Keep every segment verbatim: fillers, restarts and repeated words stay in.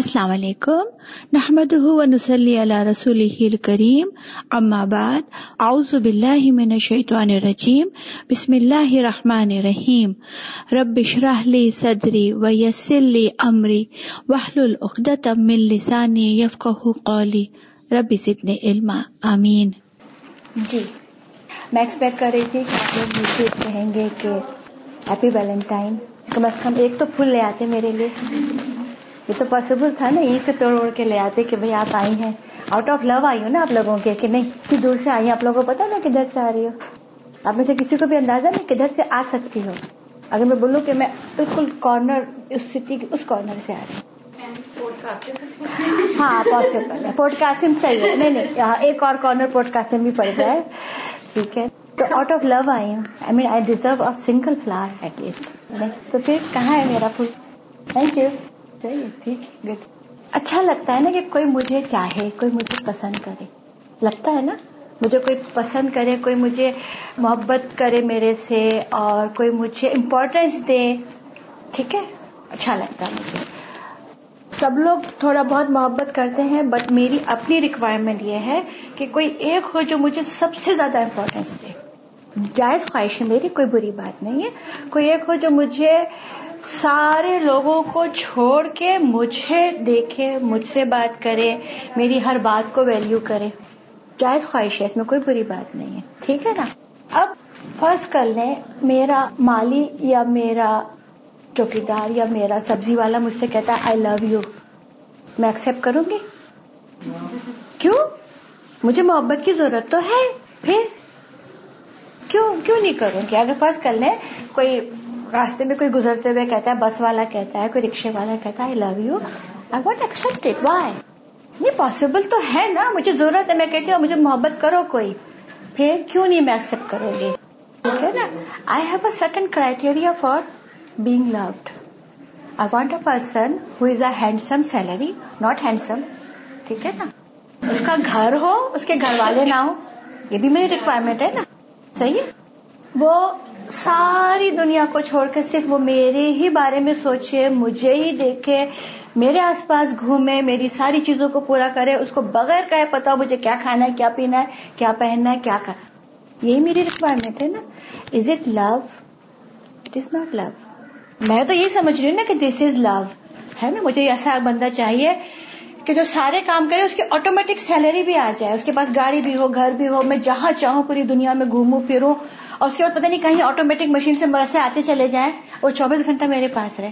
السلام علیکم نحمده و نصلی علی رسوله الکریم، اما بعد، اعوذ باللہ من الشیطان الرجیم، بسم اللہ الرحمن الرحیم، رب اشرح لی صدری و یسر لی امری واحلل عقدۃ من لسانی یفقہوا قولی رب زدنی علما، آمین۔ جی، میں ایکسپیکٹ کر رہی تھی کہ آپ لوگ مجھے کہیں گے کہ ہیپی ویلنٹائن، کم از کم ایک تو پھول لے آتے میرے لیے، یہ تو پاسبل تھا نا، عید سے توڑ اوڑ کے لے آتے کہ بھئی آپ آئی ہیں، آؤٹ آف لو آئی ہو نا آپ لوگوں کے، کہ نہیں کہ دور سے آئی ہیں، آپ لوگوں کو پتا نا کدھر سے آ رہی ہو، آپ میں سے کسی کو بھی اندازہ نہیں کدھر سے آ سکتی ہو۔ اگر میں بولوں کہ میں بالکل کارنر اس سٹی کے اس کارنر سے آ رہی ہوں، ہاں پاسبل ہے، پورٹ قاسم صحیح ہے، نہیں نہیں ایک اور کارنر پورٹ قاسم بھی پڑ گیا ہے، ٹھیک ہے، تو آؤٹ آف لو آئی ہوں، I mean I deserve a single flower at least, تو پھر کہاں ہے میرا پھول؟ تھینک یو، ٹھیک گڈ۔ اچھا لگتا ہے نا کہ کوئی مجھے چاہے، کوئی مجھے پسند کرے، لگتا ہے نا مجھے کوئی پسند کرے، کوئی مجھے محبت کرے میرے سے، اور کوئی مجھے امپورٹینس دے، ٹھیک ہے، اچھا لگتا ہے مجھے۔ سب لوگ تھوڑا بہت محبت کرتے ہیں، بٹ میری اپنی ریکوائرمنٹ یہ ہے کہ کوئی ایک ہو جو مجھے سب سے زیادہ امپورٹینس دے، جائز خواہش ہے میری، کوئی بری بات نہیں ہے، کوئی ایک ہو جو مجھے سارے لوگوں کو چھوڑ کے مجھے دیکھے، مجھ سے بات کرے، میری ہر بات کو ویلیو کرے، جائز خواہش ہے، اس میں کوئی بری بات نہیں ہے، ٹھیک ہے نا۔ اب فرض کر لیں میرا مالی یا میرا چوکیدار یا میرا سبزی والا مجھ سے کہتا ہے آئی لو یو، میں ایکسپٹ کروں گی؟ کیوں؟ مجھے محبت کی ضرورت تو ہے، پھر کیوں کیوں نہیں کروں گی؟ اگر فرض کر لیں کوئی راستے میں کوئی گزرتے ہوئے کہتا ہے، بس والا کہتا ہے، کوئی رکشے والا کہتا ہے I love you, I want accept it, why? یہ پاسبل تو ہے نا، مجھے ضرورت ہے، میں کہتی ہوں مجھے محبت کرو کوئی، پھر کیوں نہیں میں ایکسپٹ کروں گی، ٹھیک ہے نا۔ I have a certain criteria for being loved, I want a person who is a handsome salary, not handsome, ٹھیک ہے نا، اس کا گھر ہو، اس کے گھر والے نہ ہو، یہ بھی میری ریکوائرمنٹ ہے نا، صحیح ہے۔ وہ ساری دنیا کو چھوڑ کے صرف وہ میرے ہی بارے میں سوچے، مجھے ہی دیکھے، میرے آس پاس گھومے، میری ساری چیزوں کو پورا کرے، اس کو بغیر کہے پتا ہو مجھے کیا کھانا ہے، کیا پینا ہے، کیا پہننا ہے، کیا کرنا، یہی میری ریکوائرمنٹ ہے نا۔ Is it love? It is not love. میں تو یہی سمجھ رہی ہوں نا کہ دس از لو ہے نا، مجھے ایسا بندہ چاہیے کہ جو سارے کام کرے، اس کی آٹومیٹک سیلری بھی آ جائے، اس کے پاس گاڑی بھی ہو، گھر بھی ہو، میں جہاں چاہوں پوری دنیا میں گھوموں پھروں، اور اس کے بعد پتہ نہیں کہیں آٹومیٹک مشین سے پیسے آتے چلے جائیں، اور چوبیس گھنٹہ میرے پاس رہے۔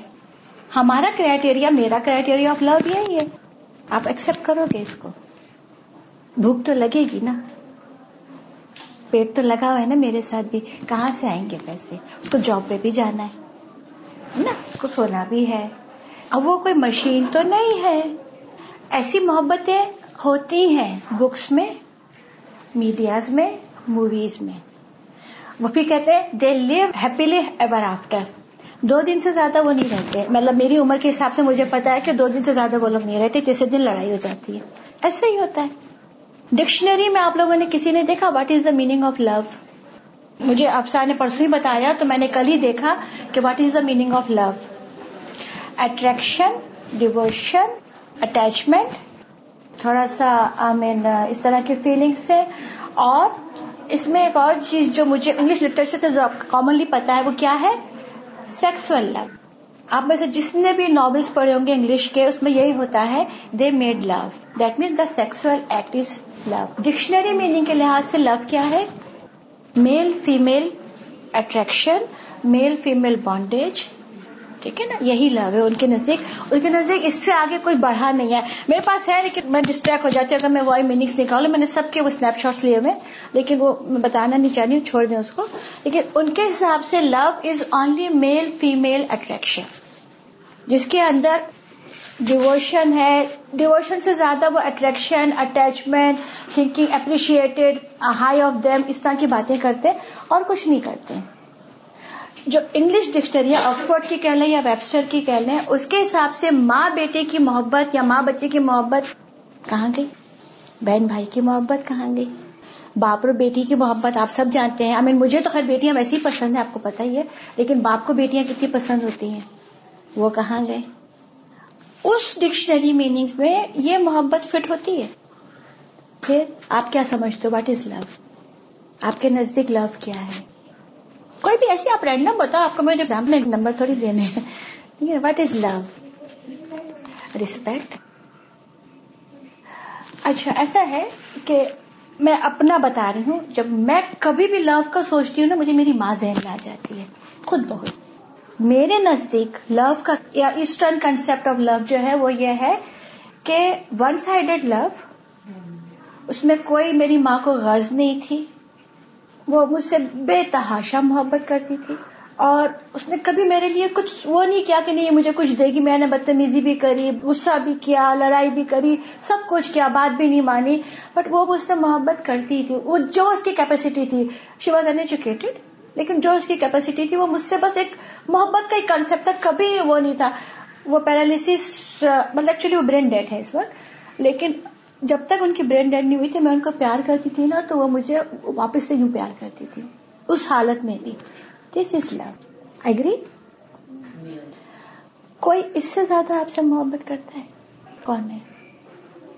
ہمارا کرائیٹیریا، میرا کرائیٹیریا آف لو یہی ہے، آپ ایکسپٹ کرو گے اس کو؟ بھوک تو لگے گی نا، پیٹ تو لگا ہوا ہے نا، میرے ساتھ بھی کہاں سے آئیں گے پیسے؟ اس کو جاب پہ بھی جانا ہے نا، اس کو سونا بھی ہے، اب وہ کوئی مشین تو نہیں ہے۔ ایسی محبتیں ہوتی ہیں بکس میں، میڈیاز میں، موویز میں، وہ بھی کہتے ہیں they live happily ever after, دو دن سے زیادہ وہ نہیں رہتے، مطلب میری عمر کے حساب سے مجھے پتا ہے کہ دو دن سے زیادہ وہ لوگ نہیں رہتے، تیسرے دن لڑائی ہو جاتی ہے، ایسا ہی ہوتا ہے۔ ڈکشنری میں آپ لوگوں نے کسی نے دیکھا what is the meaning of love? مجھے افسا نے پرسوں ہی بتایا تو میں نے کل ہی دیکھا کہ what is the meaning of love, attraction, devotion, attachment, تھوڑا سا آئی مین اس طرح کی فیلنگس سے، اور اس میں ایک اور چیز جو مجھے انگلش لٹریچر سے جو آپ کو کامنلی پتا ہے وہ کیا ہے، سیکسول لو۔ آپ میں سے جس نے بھی ناولس پڑھے ہوں گے انگلش کے، اس میں یہی ہوتا ہے they made love, that means the sexual act is love. Dictionary meaning کے لحاظ سے لو کیا ہے؟ Male female attraction, male female bondage, ٹھیک ہے نا، یہی لو ہے ان کے نزدیک۔ ان کے نزدیک اس سے آگے کوئی بڑھا نہیں ہے۔ میرے پاس ہے لیکن میں ڈسٹریکٹ ہو جاتی ہوں اگر میں وائی میننگس نکالوں، میں نے سب کے وہ اسنیپ شاٹس لیے ہوئے، لیکن وہ میں بتانا نہیں چاہ رہی ہوں، چھوڑ دیں اس کو۔ لیکن ان کے حساب سے love is only male female attraction, جس کے اندر ڈیووشن ہے، ڈیووشن سے زیادہ وہ attraction, attachment, thinking, appreciated, high of them, اس طرح کی باتیں کرتے اور کچھ نہیں کرتے۔ جو انگلش ڈکشنری یا آکسفورڈ کی کہہ لیں یا ویبسٹر کی کہہ لیں، اس کے حساب سے ماں بیٹے کی محبت یا ماں بچے کی محبت کہاں گئی، بہن بھائی کی محبت کہاں گئی، باپ اور بیٹی کی محبت آپ سب جانتے ہیں، آئی مین مجھے تو خیر بیٹیاں ویسے ہی پسند ہیں، آپ کو پتہ ہی ہے، لیکن باپ کو بیٹیاں کتنی پسند ہوتی ہیں، وہ کہاں گئے۔ اس ڈکشنری میننگ میں یہ محبت فٹ ہوتی ہے. پھر آپ کیا سمجھتے ہو واٹ از لو؟ آپ کے نزدیک لو کیا ہے؟ کوئی بھی ایسی آپ رینڈم بتاؤ، آپ کو میرے ایگزام میں نمبر تھوڑی دینے ہیں. What is love? رسپیکٹ. اچھا ایسا ہے کہ میں اپنا بتا رہی ہوں، جب میں کبھی بھی لو کا سوچتی ہوں نا مجھے میری ماں ذہن میں آ جاتی ہے خود بہت. میرے نزدیک لو کا یا ایسٹرن کنسپٹ آف لو جو ہے وہ یہ ہے کہ ون سائیڈڈ لو، اس میں کوئی میری ماں کو غرض نہیں تھی، وہ مجھ سے بے تحاشا محبت کرتی تھی اور اس نے کبھی میرے لیے کچھ وہ نہیں کیا کہ نہیں مجھے کچھ دے گی. میں نے بدتمیزی بھی کری، غصہ بھی کیا، لڑائی بھی کری، سب کچھ کیا، بات بھی نہیں مانی، بٹ وہ مجھ سے محبت کرتی تھی. وہ جو اس کی کیپیسٹی تھی، شی واز ان ایجوکیٹڈ، لیکن جو اس کی کیپیسٹی تھی وہ مجھ سے بس ایک محبت کا ایک کنسیپٹ تھا، کبھی وہ نہیں تھا. وہ پیرالیسس مطلب ایکچولی وہ برین ڈیڈ ہے اس وقت، لیکن جب تک ان کی برین ڈیڈ نہیں ہوئی تھی میں ان کو پیار کرتی تھی نا تو وہ مجھے واپس سے یوں پیار کرتی تھی اس حالت میں بھی. This is love. ایگری؟ کوئی اس سے زیادہ آپ سے محبت کرتا ہے؟ کون ہے؟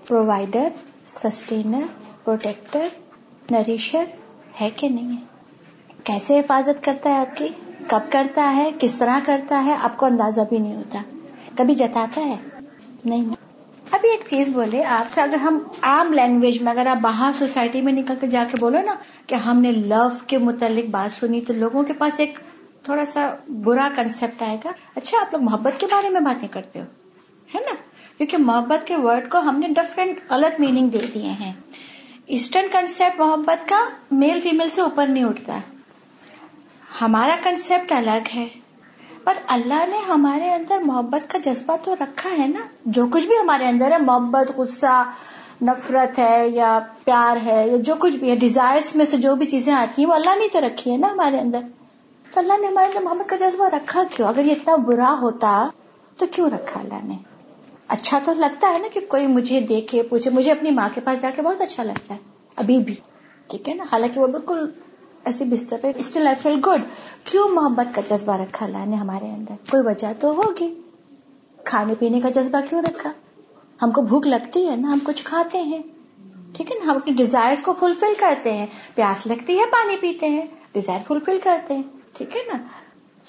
پرووائڈر، سسٹینر، پروٹیکٹر، نریشر ہے کہ نہیں ہے؟ کیسے حفاظت کرتا ہے آپ کی، کب کرتا ہے، کس طرح کرتا ہے، آپ کو اندازہ بھی نہیں ہوتا. کبھی جتاتا ہے؟ نہیں. ابھی ایک چیز بولے آپ سے، اگر ہم عام لینگویج میں اگر آپ باہر سوسائٹی میں نکل کے جا کے بولو نا کہ ہم نے لو کے متعلق بات سنی تو لوگوں کے پاس ایک تھوڑا سا برا کنسپٹ آئے گا. اچھا آپ لوگ محبت کے بارے میں باتیں کرتے ہو، ہے نا، کیونکہ محبت کے ورڈ کو ہم نے ڈفرینٹ غلط میننگ دے دیے ہیں. ایسٹرن کنسپٹ محبت کا میل فیمیل سے اوپر نہیں اٹھتا، ہمارا کنسپٹ الگ ہے، پر اللہ نے ہمارے اندر محبت کا جذبہ تو رکھا ہے نا. جو کچھ بھی ہمارے اندر ہے، محبت، غصہ، نفرت ہے یا پیار ہے یا جو کچھ بھی ہے، ڈیزائرز میں سے جو بھی چیزیں آتی ہیں وہ اللہ نے تو رکھی ہے نا ہمارے اندر. تو اللہ نے ہمارے اندر محبت کا جذبہ رکھا کیوں؟ اگر یہ اتنا برا ہوتا تو کیوں رکھا اللہ نے؟ اچھا تو لگتا ہے نا کہ کوئی مجھے دیکھے، پوچھے. مجھے اپنی ماں کے پاس جا کے بہت اچھا لگتا ہے ابھی بھی، ٹھیک ہے نا، حالانکہ وہ بالکل ایسے بستر پہ، اسٹل آئی فیل گڈ. کیوں محبت کا جذبہ رکھا اللہ نے ہمارے اندر؟ کوئی وجہ تو ہوگی. کھانے پینے کا جذبہ کیوں رکھا؟ ہم کو بھوک لگتی ہے نا، ہم کچھ کھاتے ہیں، ٹھیک ہے نا، ہم اپنی ڈیزائرز کو فلفل کرتے ہیں. پیاس لگتی ہے، پانی پیتے ہیں، ڈیزائر فلفل کرتے ہیں، ٹھیک ہے نا.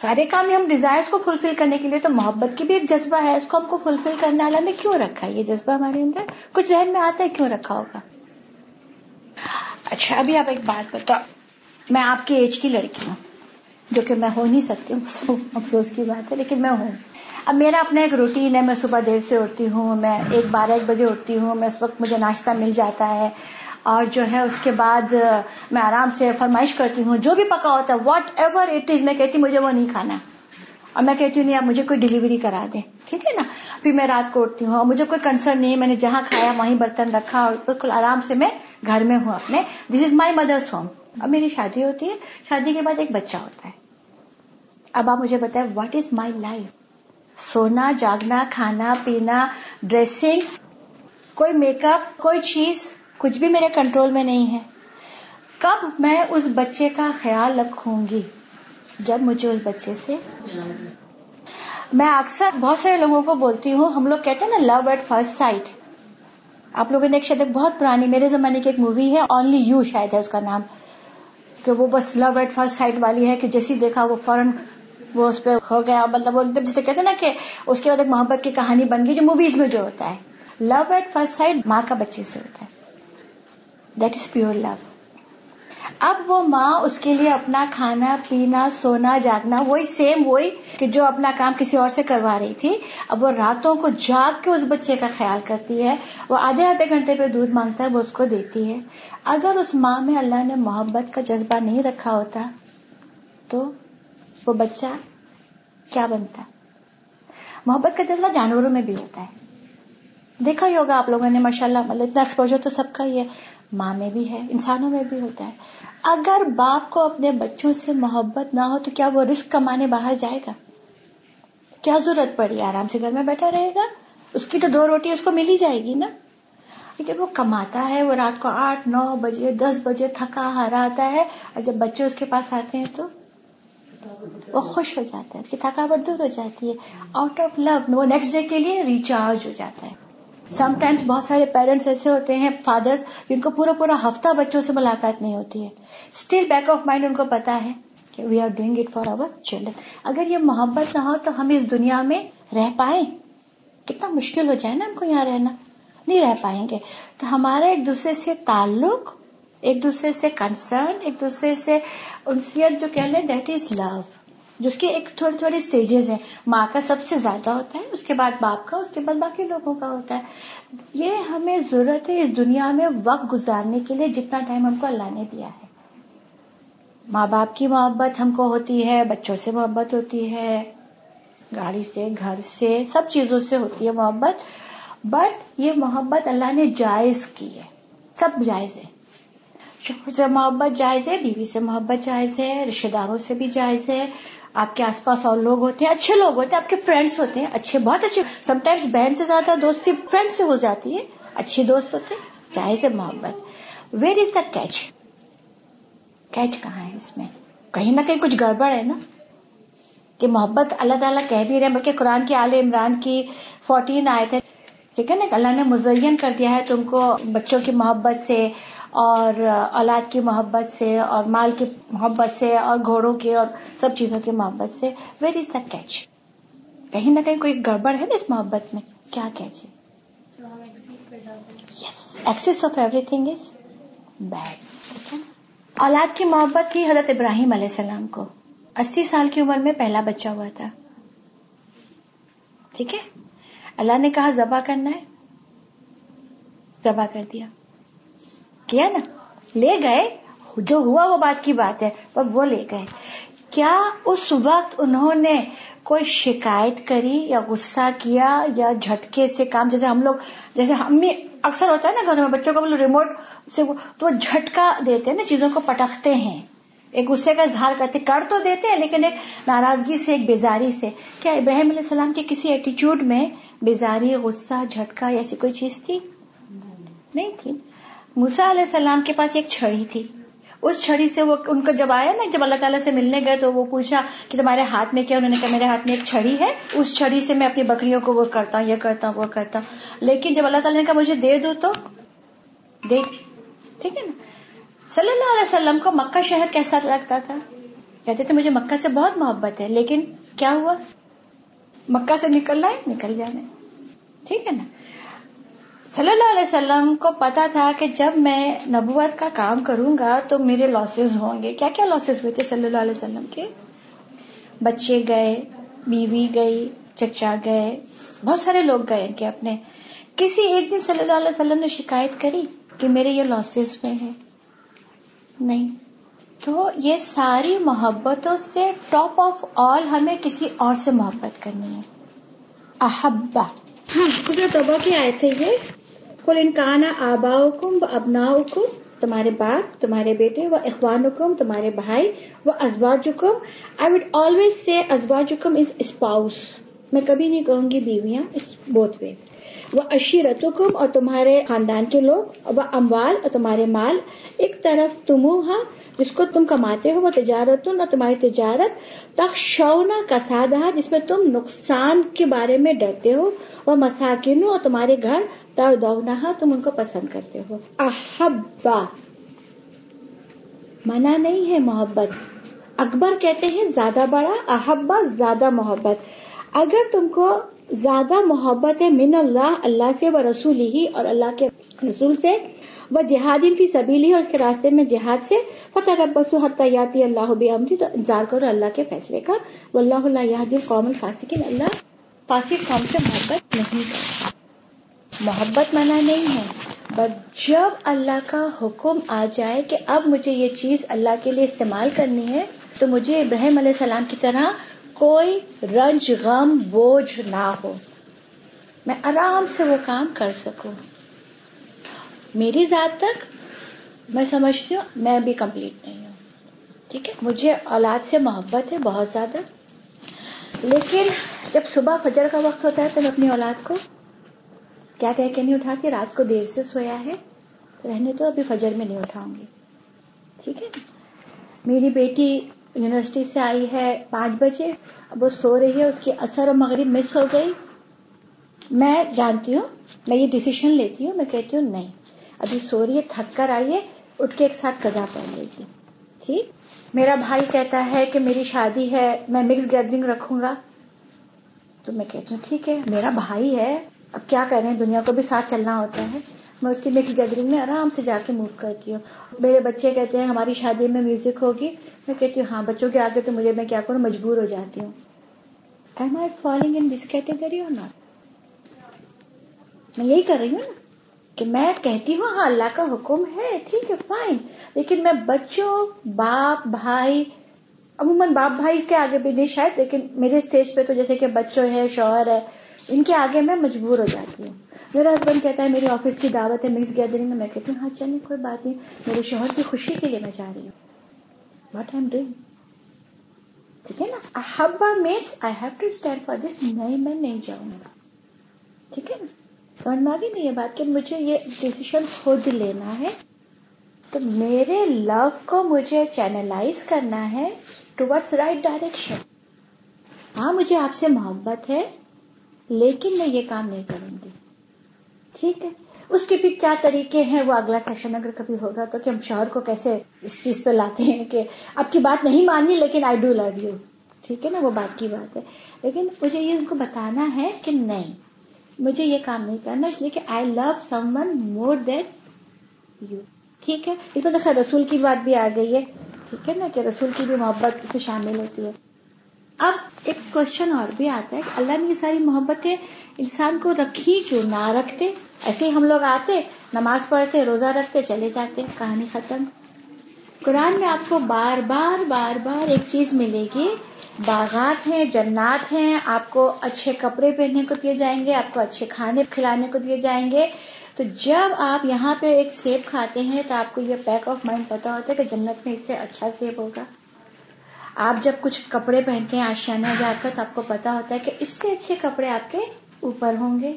سارے کام ہم ڈیزائرز کو فلفل کرنے کے لیے، تو محبت کی بھی ایک جذبہ ہے، اس کو ہم کو فلفل کرنا اللہ نے کیوں رکھا؟ یہ جذبہ ہمارے اندر کچھ ذہن میں آتا ہے کیوں رکھا ہوگا. اچھا ابھی آپ ایک بات بتاؤ، میں آپ کی ایج کی لڑکی ہوں، جو کہ میں ہو نہیں سکتی ہوں، افسوس کی بات ہے، لیکن میں ہوں. اب میرا اپنا ایک روٹین ہے، میں صبح دیر سے اٹھتی ہوں، میں ایک بارہ ایک بجے اٹھتی ہوں، میں اس وقت مجھے ناشتہ مل جاتا ہے اور جو ہے اس کے بعد میں آرام سے فرمائش کرتی ہوں. جو بھی پکا ہوتا ہے واٹ ایور اٹ از، میں کہتی ہوں مجھے وہ نہیں کھانا، اور میں کہتی ہوں نہیں آپ مجھے کوئی ڈیلیوری کرا دیں، ٹھیک ہے نا. پھر میں رات کو اٹھتی ہوں اور مجھے کوئی کنسرن نہیں ہے، میں نے جہاں کھایا وہیں برتن رکھا اور بالکل آرام سے میں گھر میں ہوں اپنے. دس از مائی مدرس ہوم. اب میری شادی ہوتی ہے، شادی کے بعد ایک بچہ ہوتا ہے. اب آپ مجھے بتائیں واٹ از مائی لائف؟ سونا، جاگنا، کھانا پینا، ڈریسنگ، کوئی میک اپ، کوئی چیز، کچھ بھی میرے کنٹرول میں نہیں ہے. کب میں اس بچے کا خیال رکھوں گی؟ جب مجھے اس بچے سے. میں اکثر بہت سارے لوگوں کو بولتی ہوں، ہم لوگ کہتے ہیں نا لو ایٹ فرسٹ سائٹ. آپ لوگوں نے ایک شاید ایک بہت پرانی میرے زمانے کی ایک مووی ہے، اونلی یو شاید ہے اس کا نام، کہ وہ بس لو ایٹ فرسٹ سائٹ والی ہے کہ جیسی دیکھا وہ فوراً وہ اس پہ ہو گیا. مطلب وہ جسے کہتے ہیں نا کہ اس کے بعد ایک محبت کی کہانی بن گئی، جو موویز میں جو ہوتا ہے. لو ایٹ فرسٹ سائٹ ماں کا بچے سے ہوتا ہے، دیٹ از پیور لو. اب وہ ماں اس کے لیے اپنا کھانا پینا، سونا، جاگنا، وہی سیم وہی کہ جو اپنا کام کسی اور سے کروا رہی تھی، اب وہ راتوں کو جاگ کے اس بچے کا خیال کرتی ہے. وہ آدھے آدھے گھنٹے پہ دودھ مانگتا ہے، وہ اس کو دیتی ہے. اگر اس ماں میں اللہ نے محبت کا جذبہ نہیں رکھا ہوتا تو وہ بچہ کیا بنتا؟ محبت کا جذبہ جانوروں میں بھی ہوتا ہے، دیکھا ہی ہوگا آپ لوگوں نے ماشاءاللہ، مطلب اتنا ایکسپوجر تو سب کا ہی ہے، ماں میں بھی ہے، انسانوں میں بھی ہوتا ہے. اگر باپ کو اپنے بچوں سے محبت نہ ہو تو کیا وہ رسک کمانے باہر جائے گا؟ کیا ضرورت پڑی؟ آرام سے گھر میں بیٹھا رہے گا، اس کی تو دو روٹی اس کو مل ہی جائے گی نا. لیکن وہ کماتا ہے، وہ رات کو آٹھ نو بجے دس بجے تھکا ہارا آتا ہے، اور جب بچے اس کے پاس آتے ہیں تو وہ خوش ہو جاتا ہے، اس کی تھکاوٹ دور ہو جاتی ہے، آؤٹ آف لو وہ نیکسٹ ڈے کے لیے ریچارج ہو جاتا ہے. سم ٹائمس بہت سارے پیرنٹس ایسے ہوتے ہیں، فادرز، جن کو پورا پورا ہفتہ بچوں سے ملاقات نہیں ہوتی ہے، اسٹل بیک آف مائنڈ ان کو پتا ہے کہ we are doing it for our children. اگر یہ محبت نہ ہو تو ہم اس دنیا میں رہ پائیں، کتنا مشکل ہو جائے نا، ہم کو یہاں رہنا نہیں رہ پائیں گے. تو ہمارا ایک دوسرے سے تعلق، ایک دوسرے سے کنسرن، ایک دوسرے سے انسیت جو کہہ لیں، دیٹ از لو، جس کی ایک تھوڑی تھوڑی سٹیجز ہیں. ماں کا سب سے زیادہ ہوتا ہے، اس کے بعد باپ کا، اس کے بعد باقی لوگوں کا ہوتا ہے. یہ ہمیں ضرورت ہے اس دنیا میں وقت گزارنے کے لیے، جتنا ٹائم ہم کو اللہ نے دیا ہے. ماں باپ کی محبت ہم کو ہوتی ہے، بچوں سے محبت ہوتی ہے، گاڑی سے، گھر سے، سب چیزوں سے ہوتی ہے محبت. بٹ یہ محبت اللہ نے جائز کی ہے، سب جائز ہے. شوہر سے محبت جائز ہے، بیوی سے محبت جائز ہے، رشتے داروں سے بھی جائز ہے. آپ کے آس پاس اور لوگ ہوتے ہیں، اچھے لوگ ہوتے ہیں، آپ کے فرینڈس ہوتے ہیں، اچھے، بہت اچھے. سم ٹائمز بہن سے زیادہ دوستی فرینڈ سے ہو جاتی ہے، اچھے دوست ہوتے ہیں، جائز ہے محبت. Where is the catch? Catch کہاں ہے اس میں؟ کہیں نہ کہیں کچھ گڑبڑ ہے نا، کہ محبت اللہ تعالیٰ کہہ بھی رہے ہیں، بلکہ قرآن کی آل عمران کی چودہ آیت ہے، ٹھیک ہے نا، اللہ نے مزین کر دیا ہے تم کو بچوں کی محبت سے، اور اولاد کی محبت سے، اور مال کی محبت سے، اور گھوڑوں کی، اور سب چیزوں کی محبت سے. Where is the catch? کہیں نہ کہیں کوئی گڑبڑ ہے نا اس محبت میں. کیا کیچ ہے؟ Yes, excess of everything is bad. ٹھیک ہے، اولاد کی محبت کی حضرت ابراہیم علیہ السلام کو اسی سال کی عمر میں پہلا بچہ ہوا تھا. ٹھیک ہے، اللہ نے کہا ذبح کرنا ہے، ذبح کر دیا، کیا نا، لے گئے. جو ہوا وہ بات کی بات ہے، پر وہ لے گئے. کیا اس وقت انہوں نے کوئی شکایت کری یا غصہ کیا یا جھٹکے سے کام، جیسے ہم لوگ، جیسے ہم اکثر ہوتا ہے نا گھروں میں، بچوں کو ریموٹ سے تو وہ جھٹکا دیتے ہیں نا، چیزوں کو پٹختے ہیں، ایک غصے کا اظہار کرتے، کر تو دیتے ہیں لیکن ایک ناراضگی سے، ایک بیزاری سے. کیا ابراہیم علیہ السلام کے کسی ایٹیچیوڈ میں بیزاری، غصہ، جھٹکا ایسی کوئی چیز تھی؟ نہیں تھی. موسیٰ علیہ السلام کے پاس ایک چھڑی تھی، اس چھڑی سے وہ، ان کو جب آیا نا، جب اللہ تعالیٰ سے ملنے گئے تو وہ پوچھا کہ تمہارے ہاتھ میں کیا؟ انہوں نے کہا میرے ہاتھ میں ایک چھڑی ہے، اس چھڑی سے میں اپنی بکریوں کو وہ کرتا ہوں، یہ کرتا ہوں، وہ کرتا ہوں. لیکن جب اللہ تعالیٰ نے کہا مجھے دے دو تو دے. ٹھیک ہے نا، صلی اللہ علیہ وسلم کو مکہ شہر کیسا لگتا تھا؟ کہتے تھے مجھے مکہ سے بہت محبت ہے، لیکن کیا ہوا؟ مکہ سے نکلنا ہے، نکل جانا ہے. ٹھیک ہے نا، صلی اللہ علیہ وسلم کو پتا تھا کہ جب میں نبوت کا کام کروں گا تو میرے لاسز ہوں گے. کیا کیا لاسز ہوئے تھے صلی اللہ علیہ وسلم کے؟ بچے گئے، بیوی گئی، چچا گئے، بہت سارے لوگ گئے ان کے اپنے. کسی ایک دن صلی اللہ علیہ وسلم نے شکایت کری کہ میرے یہ لاسز میں ہے؟ نہیں. تو یہ ساری محبتوں سے ٹاپ آف آل ہمیں کسی اور سے محبت کرنی ہے. احبا، جو توبہ کی آئے تھے یہ، قل ان کان آباؤکم و ابناؤکم، تمہارے باپ، تمہارے بیٹے، و اخوانکم، تمہارے بھائی، و ازواجکم. I would always say ازواجکم is spouse, میں کبھی نہیں کہوں گی بیویاں، اس بوتھ وے. وہ عشیرتکم، اور تمہارے خاندان کے لوگ، وہ اموال، اور تمہارے مال، ایک طرف تموہا، جس کو تم کماتے ہو، وہ تجارتن، اور تمہاری تجارت، تخشونا کسادہا، جس میں تم نقصان کے بارے میں ڈرتے ہو، وہ مساکن، اور تمہارے گھر، تردونہا، تم ان کو پسند کرتے ہو. احبا، منع نہیں ہے محبت. اکبر کہتے ہیں زیادہ بڑا، احبا زیادہ محبت. اگر تم کو زیادہ محبت ہے من اللہ، اللہ سے، و رسولی ہی، اور اللہ کے رسول سے، و جہاد فی سبیلہ، اور اس کے راستے میں جہاد سے، فتربصوا حتی یاتی اللہ بامرہ، تو انتظار کرو اللہ کے فیصلے کا. واللہ لا یہدی القوم الفاسقین، اللہ فاسق قوم سے محبت نہیں کرتا. محبت منع نہیں ہے، بٹ جب اللہ کا حکم آ جائے کہ اب مجھے یہ چیز اللہ کے لیے استعمال کرنی ہے، تو مجھے ابراہیم علیہ السلام کی طرح کوئی رنج، غم، بوجھ نہ ہو، میں آرام سے وہ کام کر سکوں. میری ذات تک میں سمجھتی ہوں میں بھی کمپلیٹ نہیں ہوں. ٹھیک ہے، مجھے اولاد سے محبت ہے بہت زیادہ، لیکن جب صبح فجر کا وقت ہوتا ہے تو میں اپنی اولاد کو کیا کہہ کے نہیں اٹھاتی، رات کو دیر سے سویا ہے رہنے تو ابھی فجر میں نہیں اٹھاؤں گی. ٹھیک ہے، میری بیٹی یونیورسٹی سے آئی ہے پانچ بجے, اب وہ سو رہی ہے, اس کی اثر اور مغرب مس ہو گئی. میں جانتی ہوں, میں یہ ڈیسیشن لیتی ہوں, میں کہتی ہوں نہیں ابھی سو رہی ہے, تھک کر آئی ہے, اٹھ کے ایک ساتھ قضا پہن لے گی. ٹھیک, میرا بھائی کہتا ہے کہ میری شادی ہے, میں مکس گیدرنگ رکھوں گا, تو میں کہتی ہوں ٹھیک ہے, میرا بھائی ہے, اب کیا کر رہے ہیں, دنیا کو بھی ساتھ چلنا ہوتا ہے. میں اس کی مکس گیدرنگ میں آرام سے جا کے موو کرتی ہوں. میرے بچے کہتے ہیں ہماری شادی میں میوزک ہوگی, میں کہتی ہوں ہاں بچوں کے آگے تو مجھے, میں کیا کروں, مجبور ہو جاتی ہوں. Am I falling in this category or not? میں یہی کر رہی ہوں نا کہ میں کہتی ہوں ہاں اللہ کا حکم ہے, ٹھیک ہے فائن, لیکن میں بچوں, باپ, بھائی, عموماً باپ بھائی کے آگے بھی نہیں شاید, لیکن میرے اسٹیج پہ تو جیسے کہ بچوں ہے, شوہر ہے, ان کے آگے میں مجبور ہو جاتی ہوں. میرا ہسبینڈ کہتا ہے میری آفس کی دعوت ہے مکس گیدرنگ میں, میں کہتی ہوں ہاں چلیں کوئی بات نہیں, میرے شوہر کی خوشی کے لیے میں جا رہی ہوں. واٹ آئی ایم ڈوئنگ, ٹھیک ہے نا, احبا mates I have to stand for this, نہیں میں نہیں جاؤں گا. ٹھیک ہے نا, سمجھ میں آ گئی نہیں یہ بات کہ مجھے یہ ڈیسیشن خود لینا ہے, تو میرے لو کو مجھے چینلائز کرنا ہے ٹوورڈس رائٹ ڈائریکشن. ہاں مجھے آپ سے محبت ہے لیکن میں یہ کام نہیں کروں گی, ٹھیک ہے. اس کے بھی کیا طریقے ہیں وہ اگلا سیشن اگر کبھی ہوگا تو, کہ ہم شوہر کو کیسے اس چیز پہ لاتے ہیں کہ آپ کی بات نہیں مانی لیکن آئی ڈو لو یو, ٹھیک ہے نا, وہ بات کی بات ہے. لیکن مجھے یہ ان کو بتانا ہے کہ نہیں مجھے یہ کام نہیں کرنا, اس لیے کہ آئی لو some one more then you, ٹھیک ہے. ایک تو خیر رسول کی بات بھی آ گئی ہے, ٹھیک ہے نا, کہ رسول کی بھی محبت اس میں شامل ہوتی ہے. اب ایک کوشچن اور بھی آتا ہے کہ اللہ نے یہ ساری محبتیں انسان کو رکھی کیوں, نہ رکھتے, ایسے ہی ہم لوگ آتے نماز پڑھتے روزہ رکھتے چلے جاتے, کہانی ختم. قرآن میں آپ کو بار بار بار بار ایک چیز ملے گی, باغات ہیں, جنات ہیں, آپ کو اچھے کپڑے پہننے کو دیے جائیں گے, آپ کو اچھے کھانے کھلانے کو دیے جائیں گے. تو جب آپ یہاں پہ ایک سیب کھاتے ہیں تو آپ کو یہ بیک آف مائنڈ پتہ ہوتا ہے کہ جنت میں اس سے اچھا سیب ہوگا. آپ جب کچھ کپڑے پہنتے ہیں آشیانہ جا کر تو آپ کو پتا ہوتا ہے کہ اس سے اچھے کپڑے آپ کے اوپر ہوں گے.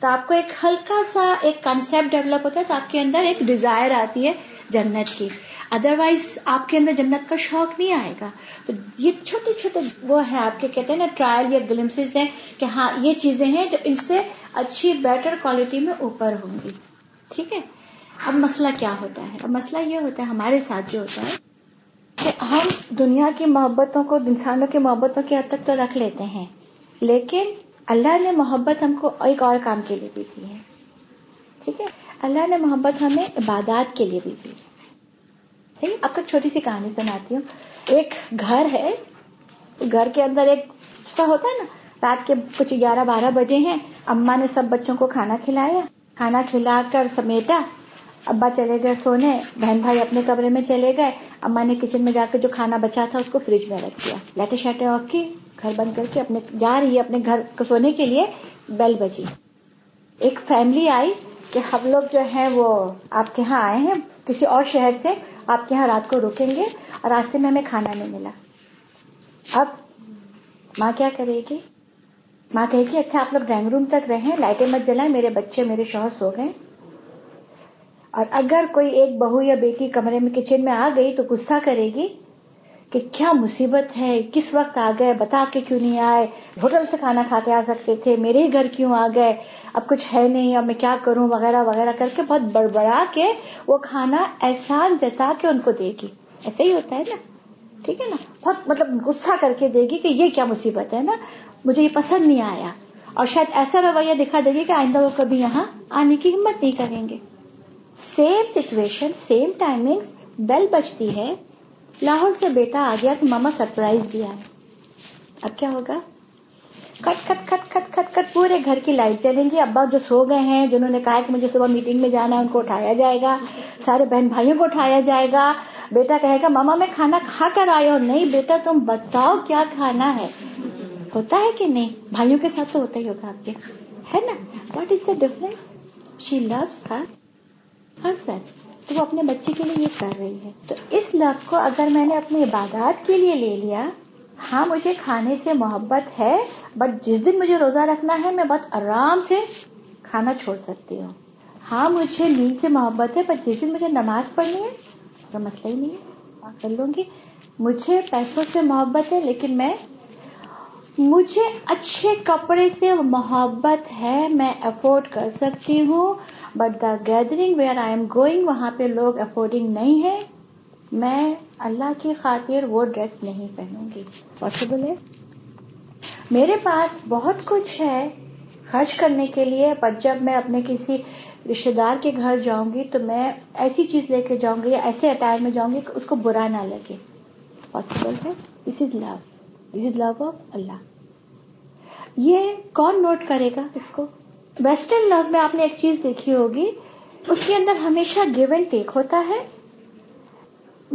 تو آپ کو ایک ہلکا سا ایک کانسیپٹ ڈیولپ ہوتا ہے, تو آپ کے اندر ایک ڈیزائر آتی ہے جنت کی, ادروائز آپ کے اندر جنت کا شوق نہیں آئے گا. تو یہ چھوٹے چھوٹے وہ ہے آپ کے کہتے ہیں نا ٹرائل یا گلمسز ہیں کہ ہاں یہ چیزیں ہیں جو ان سے اچھی بیٹر کوالٹی میں اوپر ہوں گی, ٹھیک ہے. اب مسئلہ کیا ہوتا ہے, اب مسئلہ یہ ہوتا ہے ہمارے ساتھ جو ہوتا ہے کہ ہم دنیا کی محبتوں کو انسانوں کی محبتوں کی حد تک تو رکھ لیتے ہیں, لیکن اللہ نے محبت ہم کو ایک اور کام کے لیے بھی دی ہے, ٹھیک ہے. اللہ نے محبت ہمیں عبادات کے لیے بھی دی ہے. آپ کو چھوٹی سی کہانی سناتی ہوں. ایک گھر ہے, گھر کے اندر ایک کا ہوتا ہے نا, رات کے کچھ گیارہ بارہ بجے ہیں, اماں نے سب بچوں کو کھانا کھلایا, کھانا کھلا کر سمیٹا, ابا چلے گئے سونے, بہن بھائی اپنے کمرے میں چلے گئے, اماں نے کچن میں جا کے جو کھانا بچا تھا اس کو فریج میں رکھ دیا, لائٹیں شائٹیں آف کی, گھر بند کر کے اپنے جا رہی ہے اپنے گھر کو سونے کے لیے. بیل بجی, ایک فیملی آئی کہ ہم لوگ جو ہیں وہ آپ کے ہاں آئے ہیں کسی اور شہر سے, آپ کے ہاں رات کو رکیں گے, اور راستے میں ہمیں کھانا نہیں ملا. اب ماں کیا کرے گی, ماں کہے گی اچھا آپ لوگ ڈرائنگ روم تک رہیں, لائٹیں مت جلائیں, میرے بچے میرے شوہر سو گئے. اور اگر کوئی ایک بہو یا بیٹی کمرے میں کچن میں آ گئی تو غصہ کرے گی کہ کیا مصیبت ہے, کس وقت آ گئے, بتا کے کیوں نہیں آئے, ہوٹل سے کھانا کھا کے آ سکتے تھے, میرے ہی گھر کیوں آ گئے, اب کچھ ہے نہیں, اب میں کیا کروں وغیرہ وغیرہ کر کے بہت بڑبڑا کے وہ کھانا احسان جتا کے ان کو دے گی. ایسا ہی ہوتا ہے نا, ٹھیک ہے نا, بہت مطلب غصہ کر کے دے گی کہ یہ کیا مصیبت ہے نا, مجھے یہ پسند نہیں آیا, اور شاید ایسا رویہ دکھا دے گی کہ آئندہ وہ کبھی یہاں آنے کی ہمت نہیں کریں گے. Same situation, same timings, bell بجتی ہے, لاہور سے بیٹا آ گیا کہ ماما سرپرائز دیا ہے. اب کیا ہوگا, کٹ کٹ کٹ کٹ کٹ کٹ پورے گھر کی لائٹ جلیں گی, ابا جو سو گئے ہیں, جنہوں نے کہا کہ مجھے صبح میٹنگ میں جانا ہے ان کو اٹھایا جائے گا, سارے بہن بھائیوں کو اٹھایا جائے گا. بیٹا کہے گا ماما میں کھانا کھا کر آیا ہوں, نہیں بیٹا تم بتاؤ کیا کھانا ہے. ہوتا ہے کہ نہیں, بھائیوں کے ساتھ تو ہوتا ہی ہوگا آپ کے, ہے نا. What is the difference, she loves her herself, تو وہ اپنے بچے کے لیے یہ کر رہی ہے. تو اس لو کو اگر میں نے اپنی عبادات کے لیے لے لیا, ہاں مجھے کھانے سے محبت ہے, بٹ جس دن مجھے روزہ رکھنا ہے میں بہت آرام سے کھانا چھوڑ سکتی ہوں. ہاں مجھے نیند سے محبت ہے, بٹ جس دن مجھے نماز پڑھنی ہے تو مسئلہ ہی نہیں ہے, کر لوں گی. مجھے پیسوں سے محبت ہے لیکن میں مجھے اچھے کپڑے سے محبت ہے, میں افورڈ کر سکتی ہوں, but the gathering where I am going وہاں پہ لوگ افورڈنگ نہیں ہے, میں اللہ کی خاطر وہ ڈریس نہیں پہنوں گی. پاسبل ہے؟ میرے پاس بہت کچھ ہے خرچ کرنے کے لیے, پر جب میں اپنے کسی رشتے دار کے گھر جاؤں گی تو میں ایسی چیز لے کے جاؤں گی یا ایسے اٹائر میں جاؤں گی کہ اس کو برا نہ لگے. پاسبل ہے؟ This is love, this is love of Allah. یہ کون نوٹ کرے گا اس کو؟ ویسٹرن لو میں آپ نے ایک چیز دیکھی ہوگی, اس کے اندر ہمیشہ گیو اینڈ ٹیک ہوتا ہے.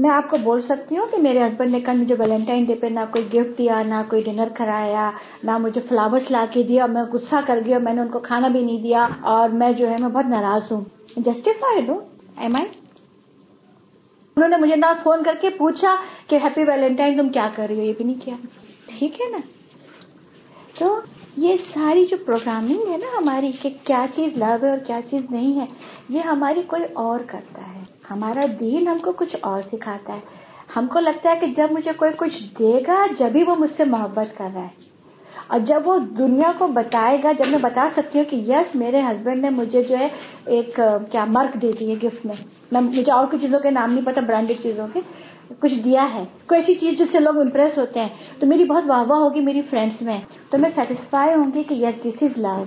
میں آپ کو بول سکتی ہوں کہ میرے ہسبینڈ نے کل مجھے ویلنٹائن ڈے پہ نہ کوئی گفٹ دیا, نہ کوئی ڈنر کرایا, نہ مجھے فلاورس لا کے دیا, اور میں غصہ کر گیا, میں نے ان کو کھانا بھی نہیں دیا, اور میں جو ہے میں بہت ناراض ہوں. جسٹیفائڈ ہوں ایم آئی؟ انہوں نے مجھے نہ فون کر کے پوچھا کہ ہیپی ویلنٹائن تم کیا کر رہی ہو, یہ بھی نہیں کیا. ٹھیک ہے نا؟ تو یہ ساری جو پروگرامنگ ہے نا ہماری کہ کیا چیز لو ہے اور کیا چیز نہیں ہے, یہ ہماری کوئی اور کرتا ہے. ہمارا دین ہم کو کچھ اور سکھاتا ہے. ہم کو لگتا ہے کہ جب مجھے کوئی کچھ دے گا جبھی وہ مجھ سے محبت کر رہا ہے, اور جب وہ دنیا کو بتائے گا, جب میں بتا سکتی ہوں کہ یس میرے ہسبینڈ نے مجھے جو ہے ایک کیا مرک دے دی ہے گفٹ میں, میں مجھے اور کچھ چیزوں کے نام نہیں پتا, برانڈیڈ چیزوں کے کچھ دیا ہے, کوئی ایسی چیز جس سے لوگ امپریس ہوتے ہیں, تو میری بہت واہ واہ ہوگی میری فرینڈس میں, تو میں سیٹسفائی ہوں گی کہ یس دس از لو.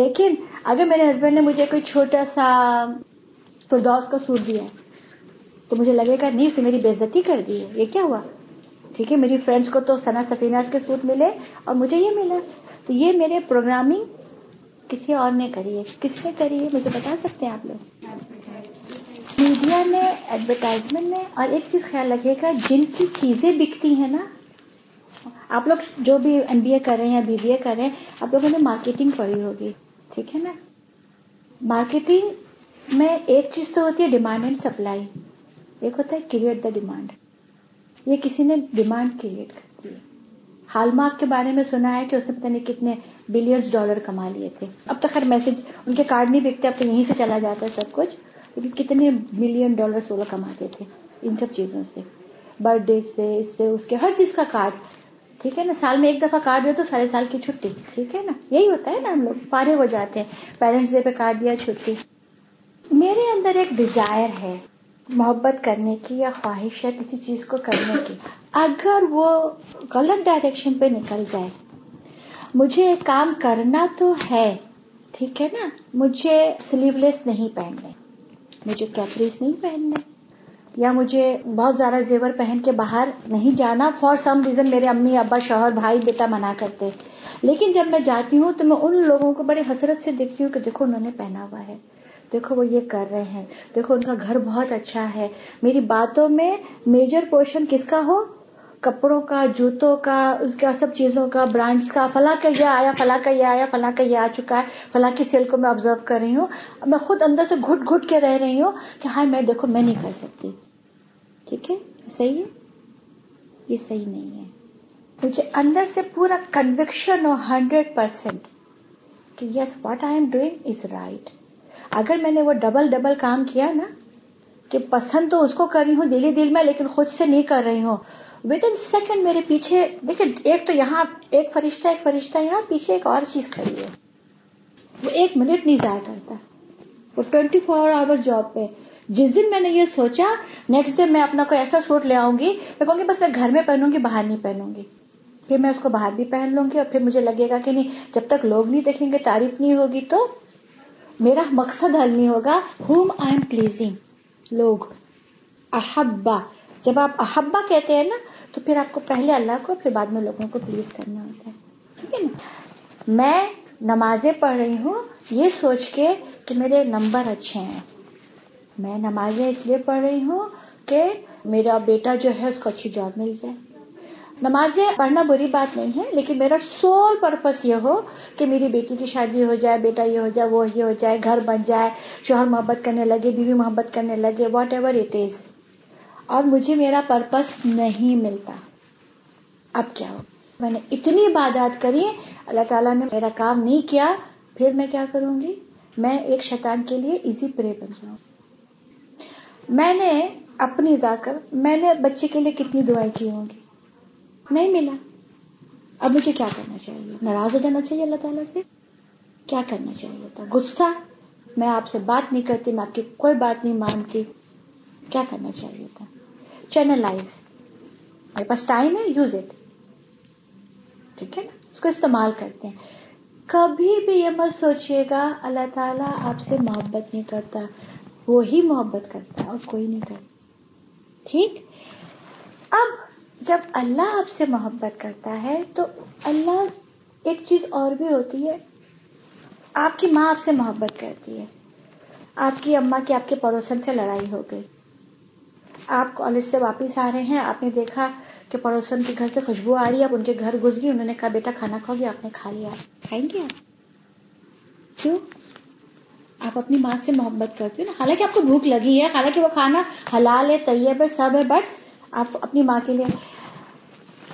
لیکن اگر میرے ہسبینڈ نے مجھے کوئی چھوٹا سا فردوس کا سوٹ دیا تو مجھے لگے گا نہیں سے میری بےعزتی کر دی ہے, یہ کیا ہوا. ٹھیک ہے, میری فرینڈس کو تو ثنا سفیناز کے سوٹ ملے اور مجھے یہ ملا, تو یہ میرے پروگرامنگ کسی اور نے کری ہے. کس نے کری ہے مجھے بتا سکتے ہیں آپ لوگ؟ میڈیا نے, ایڈورٹائزمنٹ نے. اور ایک چیز خیال رکھے گا, جن کی چیزیں بکتی ہیں نا, آپ لوگ جو بھی ایم بی اے کر رہے ہیں یا بی بی اے کر رہے ہیں, آپ لوگوں نے مارکیٹنگ پڑھی ہوگی. ٹھیک ہے نا, مارکیٹنگ میں ایک چیز تو ہوتی ہے ڈیمانڈ اینڈ سپلائی, ایک ہوتا ہے کریٹ دا ڈیمانڈ. یہ کسی نے ڈیمانڈ کریٹ کر دی. ہال مارک کے بارے میں سنا ہے کہ اس نے پتہ نہیں کتنے بلینز ڈالر کما لیے تھے. اب تو خیر میسج ان کے کارڈ نہیں بکتے, اب تو یہیں سے چلا جاتا ہے سب کچھ, لیکن کتنے ملین ڈالر سولہ کماتے تھے ان سب چیزوں سے, برتھ ڈے سے, اس سے اس کے, ہر چیز کا کارڈ. ٹھیک ہے نا, سال میں ایک دفعہ کارڈ دے تو سارے سال کی چھٹی. ٹھیک ہے نا, یہی ہوتا ہے نا, ہم لوگ فارغ ہو جاتے ہیں, پیرنٹس ڈے پہ کارڈ دیا چھٹی. میرے اندر ایک ڈیزائر ہے محبت کرنے کی یا خواہش ہے کسی چیز کو کرنے کی, اگر وہ غلط ڈائریکشن پہ نکل جائے, مجھے ایک کام کرنا تو ہے. ٹھیک ہے نا, مجھے سلیو لیس نہیں پہننے, مجھے کیپریز نہیں پہننے, یا مجھے بہت زیادہ زیور پہن کے باہر نہیں جانا. فار سم ریزن میرے امی ابا شوہر بھائی بیٹا منع کرتے, لیکن جب میں جاتی ہوں تو میں ان لوگوں کو بڑے حسرت سے دیکھتی ہوں کہ دیکھو انہوں نے پہنا ہوا ہے, دیکھو وہ یہ کر رہے ہیں, دیکھو ان کا گھر بہت اچھا ہے. میری باتوں میں میجر پورشن کس کا ہو؟ کپڑوں کا, جوتوں کا, اس کا سب چیزوں کا, برانڈز کا. فلاں کا یہ آیا, فلاں کا یہ آیا, فلاں کا یہ آ چکا ہے, فلاں کی سیل کو میں آبزرو کر رہی ہوں. میں خود اندر سے گھٹ گھٹ کے رہ رہی ہوں کہ ہاں میں دیکھو میں نہیں کر سکتی. ٹھیک ہے, صحیح ہے, یہ صحیح نہیں ہے. مجھے اندر سے پورا کنوکشن ہو ہنڈریڈ پرسینٹ کہ yes what I am doing is right. اگر میں نے وہ ڈبل ڈبل کام کیا نا, کہ پسند تو اس کو کر رہی ہوں دلی دل میں لیکن خود سے نہیں کر رہی ہوں, ود ان سیکنڈ میرے پیچھے دیکھیں, ایک تو یہاں ایک فرشتہ ایک فرشتہ یہاں پیچھے ایک اور چیز کھڑی ہے, وہ ایک منٹ نہیں ضائع کرتا, وہ ٹوینٹی فور آورس جاب پہ. جس دن میں نے یہ سوچا نیکسٹ ڈے میں اپنا کوئی ایسا سوٹ لے آؤں گی, میں کہوں گی بس میں گھر میں پہنوں گی, باہر نہیں پہنوں گی. پھر میں اس کو باہر بھی پہن لوں گی, اور پھر مجھے لگے گا کہ نہیں جب تک لوگ نہیں دیکھیں گے, تعریف نہیں ہوگی, تو میرا مقصد حل نہیں ہوگا. ہوم آئی ایم پلیزنگ لوگ. احبا, جب آپ احبا کہتے ہیں نا تو پھر آپ کو پہلے اللہ کو پھر بعد میں لوگوں کو پلیز کرنا ہوتا ہے. ٹھیک ہے نا, میں نمازیں پڑھ رہی ہوں یہ سوچ کے کہ میرے نمبر اچھے ہیں, میں نمازیں اس لیے پڑھ رہی ہوں کہ میرا بیٹا جو ہے اس کو اچھی جاب مل جائے. نمازیں پڑھنا بری بات نہیں ہے, لیکن میرا سول پرپس یہ ہو کہ میری بیٹی کی شادی ہو جائے, بیٹا یہ ہو جائے, وہ یہ ہو جائے, گھر بن جائے, شوہر محبت کرنے لگے, بیوی محبت کرنے لگے, واٹ ایور اٹ از, اور مجھے میرا پرپس نہیں ملتا. اب کیا ہو, میں نے اتنی عبادات کری, اللہ تعالیٰ نے میرا کام نہیں کیا, پھر میں کیا کروں گی؟ میں ایک شیطان کے لیے ایزی پرے بن جاؤں. میں نے اپنی ذاکر میں نے بچے کے لیے کتنی دعائیں کی ہوں گی, نہیں ملا. اب مجھے کیا کرنا چاہیے؟ ناراض ہو جانا چاہیے اللہ تعالیٰ سے؟ کیا کرنا چاہیے تھا؟ غصہ, میں آپ سے بات نہیں کرتی, میں آپ کی کوئی بات نہیں مانتی, کیا کرنا چاہیے تھا؟ چینلائز, میرے پاس ٹائم ہے, یوز اٹ, ٹھیک ہے نا, اس کو استعمال کرتے ہیں. کبھی بھی یہ مت سوچیے گا اللہ تعالیٰ آپ سے محبت نہیں کرتا, وہی محبت کرتا اور کوئی نہیں کرتا, ٹھیک. اب جب اللہ آپ سے محبت کرتا ہے تو اللہ ایک چیز اور بھی ہوتی ہے, آپ کی ماں آپ سے محبت کرتی ہے, آپ کی اماں کی آپ کے پڑوسن سے لڑائی ہو گئی, آپ کالج سے واپس آ رہے ہیں, آپ نے دیکھا کہ پڑوسن کے گھر سے خوشبو آ رہی ہے, آپ ان کے گھر گھس گئی, انہوں نے کہا بیٹا کھانا کھاؤ گے, آپ نے کھا لیا, کھائیں گے آپ؟ کیوں؟ آپ اپنی ماں سے محبت کرتی ہو نا, حالانکہ آپ کو بھوک لگی ہے, حالانکہ وہ کھانا حلال ہے, طیب ہے, سب ہے, بٹ آپ اپنی ماں کے لیے,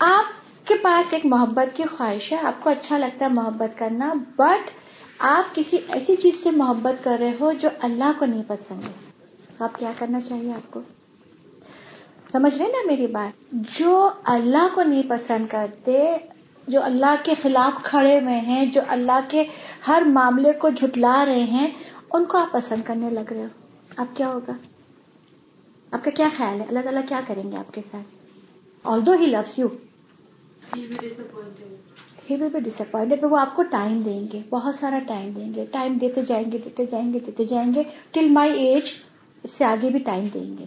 آپ کے پاس ایک محبت کی خواہش ہے, آپ کو اچھا لگتا ہے محبت کرنا, بٹ آپ کسی ایسی چیز سے محبت کر رہے ہو جو اللہ کو نہیں پسند ہے, تو آپ کیا کرنا چاہیے آپ کو؟ سمجھ رہے نا میری بات, جو اللہ کو نہیں پسند کرتے, جو اللہ کے خلاف کھڑے ہوئے ہیں, جو اللہ کے ہر معاملے کو جھٹلا رہے ہیں, ان کو آپ پسند کرنے لگ رہے ہو, اب کیا ہوگا؟ آپ کا کیا خیال ہے اللہ تعالیٰ کیا کریں گے آپ کے ساتھ؟ Although he loves you, he will be disappointed, he will be disappointed, پر وہ آپ کو ٹائم دیں گے, بہت سارا ٹائم دیں گے, ٹائم دیتے جائیں گے دیتے جائیں گے دیتے جائیں گے ٹل مائی ایج, اس سے آگے بھی ٹائم دیں گے,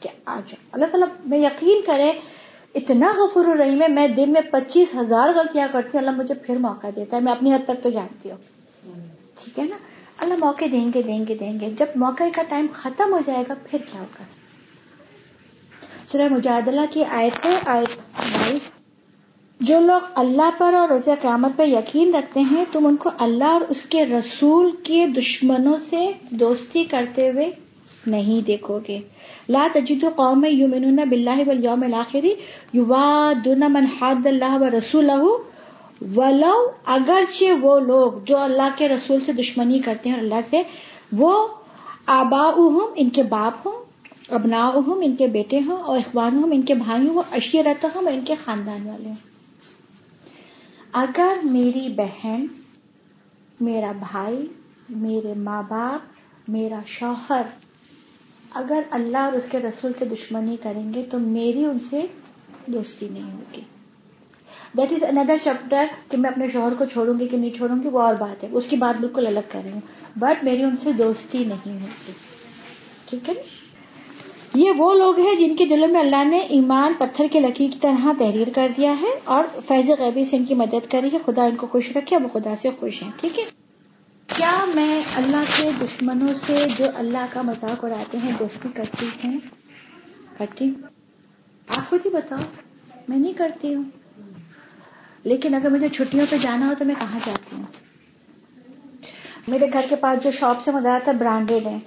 کیا آ جائے اللہ تعالیٰ. میں یقین کرے اتنا غفور الرحیم ہے, میں دن میں پچیس ہزار غلطیاں کرتی ہوں, اللہ مجھے پھر موقع دیتا ہے, میں اپنی حد تک تو جانتی ہوں, ٹھیک ہے نا, اللہ موقع دیں گے دیں گے دیں گے, جب موقع کا ٹائم ختم ہو جائے گا پھر کیا ہوگا؟ سورہ مجادلہ کی آیت ہے آیت, جو لوگ اللہ پر اور روز قیامت پر یقین رکھتے ہیں تم ان کو اللہ اور اس کے رسول کے دشمنوں سے دوستی کرتے ہوئے نہیں دیکھو گے. لا تجد قوما یؤمنون باللہ والیوم الاخر یوادون من حاد اللہ ورسولہ ولو, اگرچہ وہ لوگ جو اللہ کے رسول سے دشمنی کرتے ہیں اور اللہ سے, وہ آباؤہم ان کے باپ ہوں, ابناؤہم ان کے بیٹے ہوں, اور اخوانہم ان کے بھائی ہوں, اور عشیرتہم ان کے خاندان والے ہوں. اگر میری بہن, میرا بھائی, میرے ماں باپ, میرا شوہر اگر اللہ اور اس کے رسول سے دشمنی کریں گے تو میری ان سے دوستی نہیں ہوگی. دیٹ از اندر چیپٹر کہ میں اپنے شوہر کو چھوڑوں گی کہ نہیں چھوڑوں گی, وہ اور بات ہے, اس کی بات بالکل الگ کر رہی ہوں, بٹ میری ان سے دوستی نہیں ہوگی, ٹھیک ہے. یہ وہ لوگ ہیں جن کے دلوں میں اللہ نے ایمان پتھر کے لکیر کی طرح تحریر کر دیا ہے اور فیض غیبی سے ان کی مدد کری ہے, خدا ان کو خوش رکھے, وہ خدا سے خوش ہیں, ٹھیک ہے. کیا میں اللہ کے دشمنوں سے جو اللہ کا مذاق اڑاتے ہیں دوستی کرتی ہوں؟ کرتی ہوں, آپ خود ہی بتاؤ, میں نہیں کرتی ہوں, لیکن اگر مجھے چھٹیوں پہ جانا ہو تو میں کہاں جاتی ہوں؟ میرے گھر کے پاس جو شاپ سے مزاق ہے برانڈیڈ ہیں,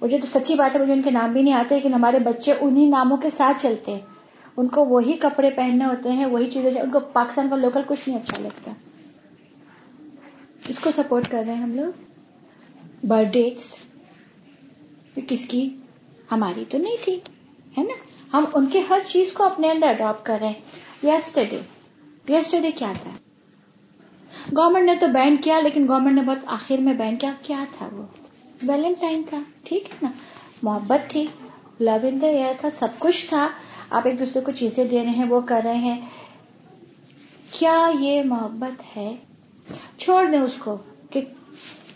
مجھے تو سچی بات ہے مجھے ان کے نام بھی نہیں آتے, لیکن ہمارے بچے انہی ناموں کے ساتھ چلتے ہیں, ان کو وہی کپڑے پہننے ہوتے ہیں, وہی چیزیں, ان کو پاکستان کا لوکل کچھ نہیں اچھا لگتا. اس کو سپورٹ کر رہے ہیں ہم لوگ. برتھ ڈیٹس کس کی؟ ہماری تو نہیں تھی, ہے نا, ہم ان کے ہر چیز کو اپنے اندر اڈاپٹ کر رہے ہیں. یسٹرڈے یسٹرڈے کیا تھا؟ گورنمنٹ نے تو بین کیا, لیکن گورنمنٹ نے بہت آخر میں بین کیا, کیا تھا وہ؟ ویلنٹائن تھا, ٹھیک ہے نا, محبت تھی, لو ان دا ایئر تھا, سب کچھ تھا, آپ ایک دوسرے کو چیزیں دے رہے ہیں, وہ کر رہے ہیں. کیا یہ محبت ہے؟ چھوڑ دیں اس کو کہ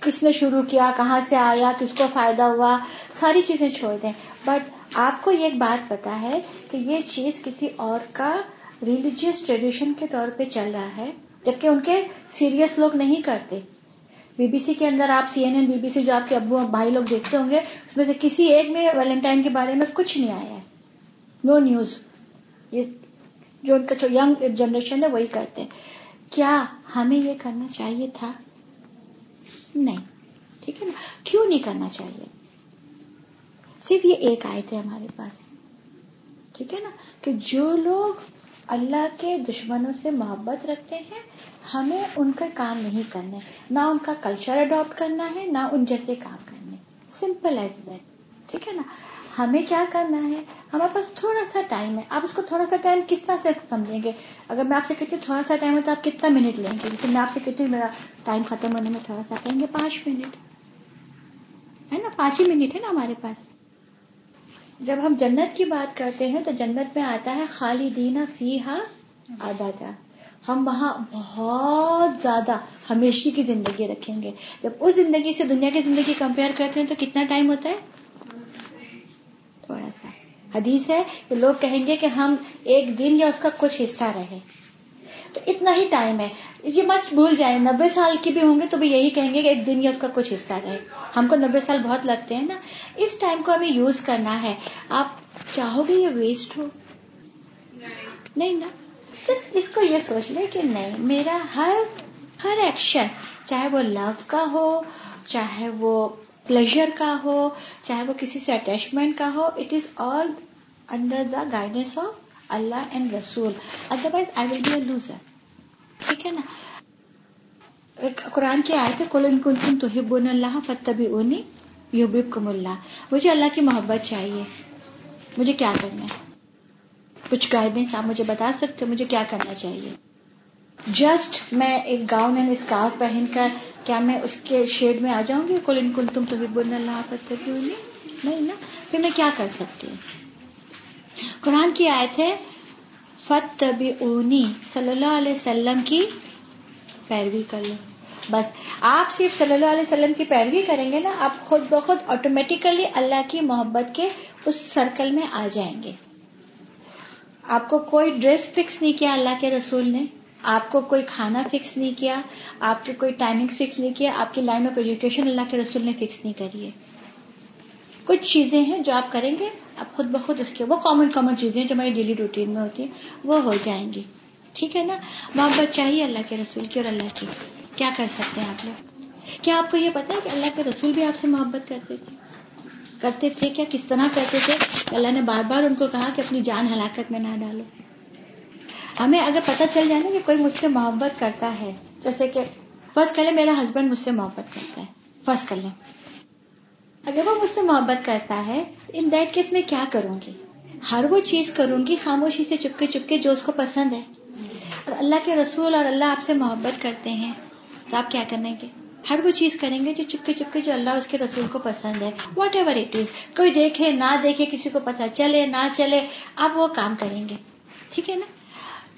کس نے شروع کیا, کہاں سے آیا, کس کو فائدہ ہوا, ساری چیزیں چھوڑ دیں, بٹ آپ کو یہ بات پتا ہے کہ یہ چیز کسی اور کا ریلیجیس ٹریڈیشن کے طور پہ چل رہا ہے, جبکہ ان کے سیریس لوگ نہیں کرتے. بی بی سی کے اندر آپ C N N B B C جو آپ کے ابو بھائی لوگ دیکھتے ہوں گے, اس میں سے کسی ایک میں ویلنٹائن کے بارے میں کچھ نہیں آیا ہے, نو نیوز. یہ جو ان کا ینگ جنریشن ہے وہی کرتے ہیں. کیا ہمیں یہ کرنا چاہیے تھا؟ نہیں, ٹھیک ہے نا. کیوں نہیں کرنا چاہیے؟ صرف یہ ایک آیت ہے ہمارے پاس, ٹھیک ہے نا, کہ جو لوگ اللہ کے دشمنوں سے محبت رکھتے ہیں ہمیں ان کا کام نہیں کرنا ہے, نہ ان کا کلچر اڈاپٹ کرنا ہے, نہ ان جیسے کام کرنے, سمپل ایز دیٹ, ٹھیک ہے نا. ہمیں کیا کرنا ہے, ہمارے پاس تھوڑا سا ٹائم ہے. آپ اس کو تھوڑا سا ٹائم کس طرح سے سمجھیں گے؟ اگر میں آپ سے کہتی ہوں تھوڑا سا ٹائم ہے تو آپ کتنا منٹ لیں گے؟ جیسے میں آپ سے کہتی ہوں میرا ٹائم ختم ہونے میں تھوڑا سا کہیں گے پانچ منٹ, ہے نا, پانچ ہی منٹ ہے نا ہمارے پاس. جب ہم جنت کی بات کرتے ہیں تو جنت میں آتا ہے خالدین فیہا ابدا, ہم وہاں بہت زیادہ ہمیشہ کی زندگی رکھیں گے. جب اس زندگی سے دنیا کی زندگی کمپیئر کرتے ہیں تو کتنا ٹائم ہوتا ہے؟ تھوڑا سا. حدیث ہے کہ لوگ کہیں گے کہ ہم ایک دن یا اس کا کچھ حصہ رہے, تو اتنا ہی ٹائم ہے. یہ مت بھول جائیں, نبے سال کے بھی ہوں گے تو بھی یہی کہیں گے کہ ایک دن یا اس کا کچھ حصہ رہے. ہم کو نبے سال بہت لگتے ہیں نا, اس ٹائم کو ہمیں یوز کرنا ہے. آپ چاہو گے یہ ویسٹ ہو؟ نہیں نا. اس کو یہ سوچ لیں کہ نہیں, میرا ہر ہر ایکشن, چاہے وہ لو کا ہو, چاہے وہ پلیجر کا ہو, چاہے وہ کسی سے اٹیچمنٹ کا ہو, it is all under the guidance of Allah and رسول, otherwise I will be a loser. ٹھیک ہے نا. ایک قرآن کی آیت ہے, قل ان کنتم تحبون اللہ فاتبعونی یحببکم اللہ. مجھے اللہ کی محبت چاہیے, مجھے کیا کرنا ہے؟ کچھ گائیڈنس آپ مجھے بتا سکتے ہیں مجھے کیا کرنا چاہیے؟ جسٹ میں ایک گاؤن اینڈ اسکارف پہن کر کیا میں اس کے شیڈ میں آ جاؤں گی؟ قل ان کنتم تحبون اللہ فاتبعونی, نہیں نا. پھر میں کیا کر سکتی ہوں؟ قرآن کی آیت ہے فاتبعونی, صلی اللہ علیہ وسلم کی پیروی کر لو. بس آپ صرف صلی اللہ علیہ وسلم کی پیروی کریں گے نا, آپ خود بخود آٹومیٹیکلی اللہ کی محبت کے اس سرکل میں آ جائیں گے. آپ کو کوئی ڈریس فکس نہیں کیا اللہ کے رسول نے, آپ کو کوئی کھانا فکس نہیں کیا, آپ کے کوئی ٹائمنگز فکس نہیں کیا, آپ کی لائن آف ایجوکیشن اللہ کے رسول نے فکس نہیں کری ہے. کچھ چیزیں ہیں جو آپ کریں گے, آپ خود بخود اس کے وہ کامن کامن چیزیں جو ہماری ڈیلی روٹین میں ہوتی ہیں وہ ہو جائیں گی. ٹھیک ہے نا. محبت چاہیے اللہ کے رسول کی اور اللہ کی. کیا کر سکتے ہیں آپ لوگ؟ کیا آپ کو یہ پتا ہے کہ اللہ کے رسول بھی آپ سے محبت کرتے تھے کرتے تھے کیا کس طرح کرتے تھے؟ اللہ نے بار بار ان کو کہا کہ اپنی جان ہلاکت میں نہ ڈالو. ہمیں اگر پتہ چل جائے نا کہ کوئی مجھ سے محبت کرتا ہے, جیسے کہ فرض کر لیں میرا ہسبینڈ مجھ سے محبت کرتا ہے, فرض کر لیں اگر وہ مجھ سے محبت کرتا ہے, ان دیٹ کیس میں کیا کروں گی؟ ہر وہ چیز کروں گی خاموشی سے, چپکے چپکے, جو اس کو پسند ہے. اور اللہ کے رسول اور اللہ آپ سے محبت کرتے ہیں تو آپ کیا کریں گے؟ ہر وہ چیز کریں گے جو چپکے چپکے, جو اللہ اس کے رسول کو پسند ہے. واٹ ایور اٹ از, کوئی دیکھے نہ دیکھے, کسی کو پتہ چلے نہ چلے, آپ وہ کام کریں گے. ٹھیک ہے نا.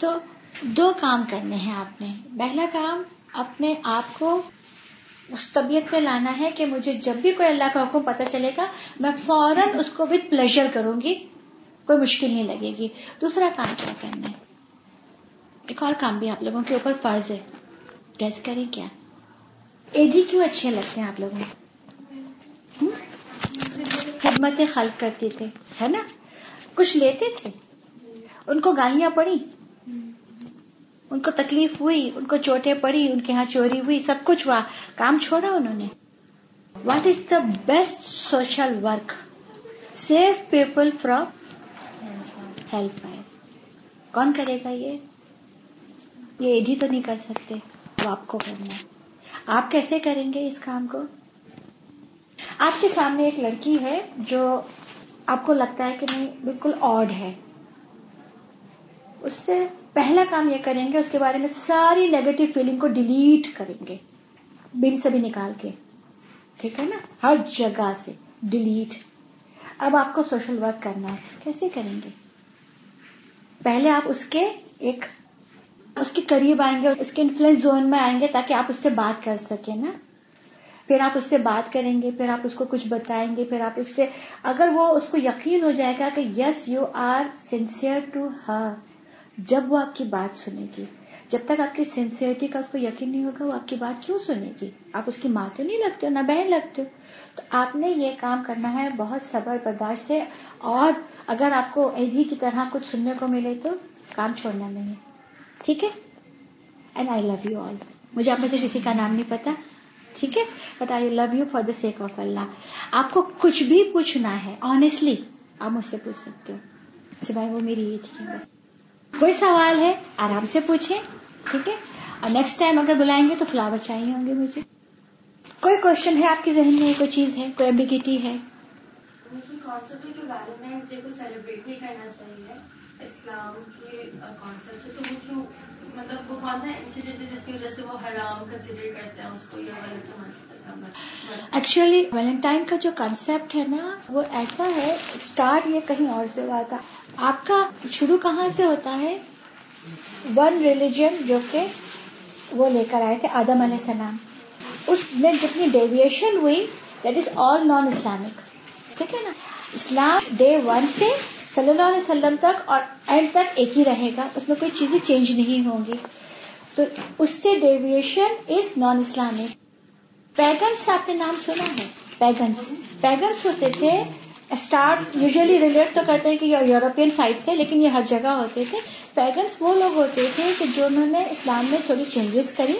تو دو کام کرنے ہیں آپ نے. پہلا کام, اپنے آپ کو اس طبیعت پہ لانا ہے کہ مجھے جب بھی کوئی اللہ کا حکم پتہ چلے گا میں فوراً اس کو وتھ پلیجر کروں گی, کوئی مشکل نہیں لگے گی. دوسرا کام کیا کرنا ہے؟ ایک اور کام بھی آپ لوگوں کے اوپر فرض ہے, گیس کریں کیا؟ اے ڈی کیوں اچھے لگتے ہیں آپ لوگوں کو؟ خدمت خلق کرتے تھے, ہے نا. کچھ لیتے تھے, ان کو گالیاں پڑی, ان کو تکلیف ہوئی, ان کو چوٹیں پڑی, ان کے ہاں چوری ہوئی, سب کچھ ہوا, کام چھوڑا انہوں نے. What is the best social work? Save people from hell fire. کون کرے گا یہ؟ یہ اے ڈی تو نہیں کر سکتے, وہ آپ کو کرنا ہے. آپ کیسے کریں گے اس کام کو؟ آپ کے سامنے ایک لڑکی ہے جو آپ کو لگتا ہے کہ نہیں بالکل آڈ ہے, اس سے پہلا کام یہ کریں گے اس کے بارے میں ساری نیگیٹو فیلنگ کو ڈیلیٹ کریں گے, بن سے بھی نکال کے. ٹھیک ہے نا, ہر جگہ سے ڈیلیٹ. اب آپ کو سوشل ورک کرنا ہے, کیسے کریں گے؟ پہلے آپ اس کے ایک اس کے قریب آئیں گے, اس کے انفلوئنس زون میں آئیں گے تاکہ آپ اس سے بات کر سکیں نا. پھر آپ اس سے بات کریں گے, پھر آپ اس کو کچھ بتائیں گے, پھر آپ اس سے اگر وہ اس کو یقین ہو جائے گا کہ yes you are sincere to her, جب وہ آپ کی بات سنے گی. جب تک آپ کی سنسیئرٹی کا اس کو یقین نہیں ہوگا وہ آپ کی بات کیوں سنے گی؟ آپ اس کی ماں تو نہیں لگتے ہو, نہ بہن لگتے ہو. تو آپ نے یہ کام کرنا ہے بہت صبر برداشت سے, اور اگر آپ کو ایدھی کی طرح کچھ سننے کو ملے تو کام چھوڑنا نہیں ہے. ٹھیک ہے. And I love you all. مجھے آپ میں سے کسی کا نام نہیں پتا, ٹھیک ہے, but I love you for the sake of اللہ. آپ کو کچھ بھی پوچھنا ہے آنےسٹلی آپ مجھ سے پوچھ سکتے ہو, سوائے وہ میری ایج کی. بس کوئی سوال ہے آرام سے پوچھیں, ٹھیک ہے. اور نیکسٹ ٹائم اگر بلائیں گے تو فلاور چاہیے ہوں گے مجھے. کوئی کوشچن ہے آپ کے ذہن میں؟ کوئی چیز ہے؟ کوئی ایمبیگیٹی ہے؟ کانسیپٹ کے بارے میں اس ڈے کو سیلیبریٹ نہیں کرنا چاہیے اسلام کے کانسیپٹ سے، تو وہ کیوں مطلب وہ کون سا انسیڈنٹ ہے جس کی وجہ سے وہ حرام کنسیڈر کرتے ہیں اس کو یا غلط سمجھتے ہیں؟ ایکچولی ویلنٹائن کا جو کانسیپٹ ہے نا وہ ایسا ہے، اسٹارٹ یہ کہیں اور سے ہوا تھا. آپ کا شروع کہاں سے ہوتا ہے؟ ون ریلیجن جو کہ وہ لے کر آئے تھے آدم علیہ السلام، اس میں جتنی ڈیویشن ہوئی that is all non Islamic. ٹھیک ہے نا، اسلام ڈے ون سے صلی اللہ علیہ وسلم تک اور اینڈ تک ایک ہی رہے گا، اس میں کوئی چیزیں چینج نہیں ہوں گی. تو اس سے deviation is non Islamic. Pagans آپ نے نام سنا ہے؟ پیگنس پیگنس ہوتے تھے، اسٹارٹ یوزلی ریلیٹ تو کرتے ہیں کہ یورپین سائٹ سے، لیکن یہ ہر جگہ ہوتے تھے. پیگنس وہ لوگ ہوتے تھے کہ جو انہوں نے اسلام میں تھوڑی چینجز کری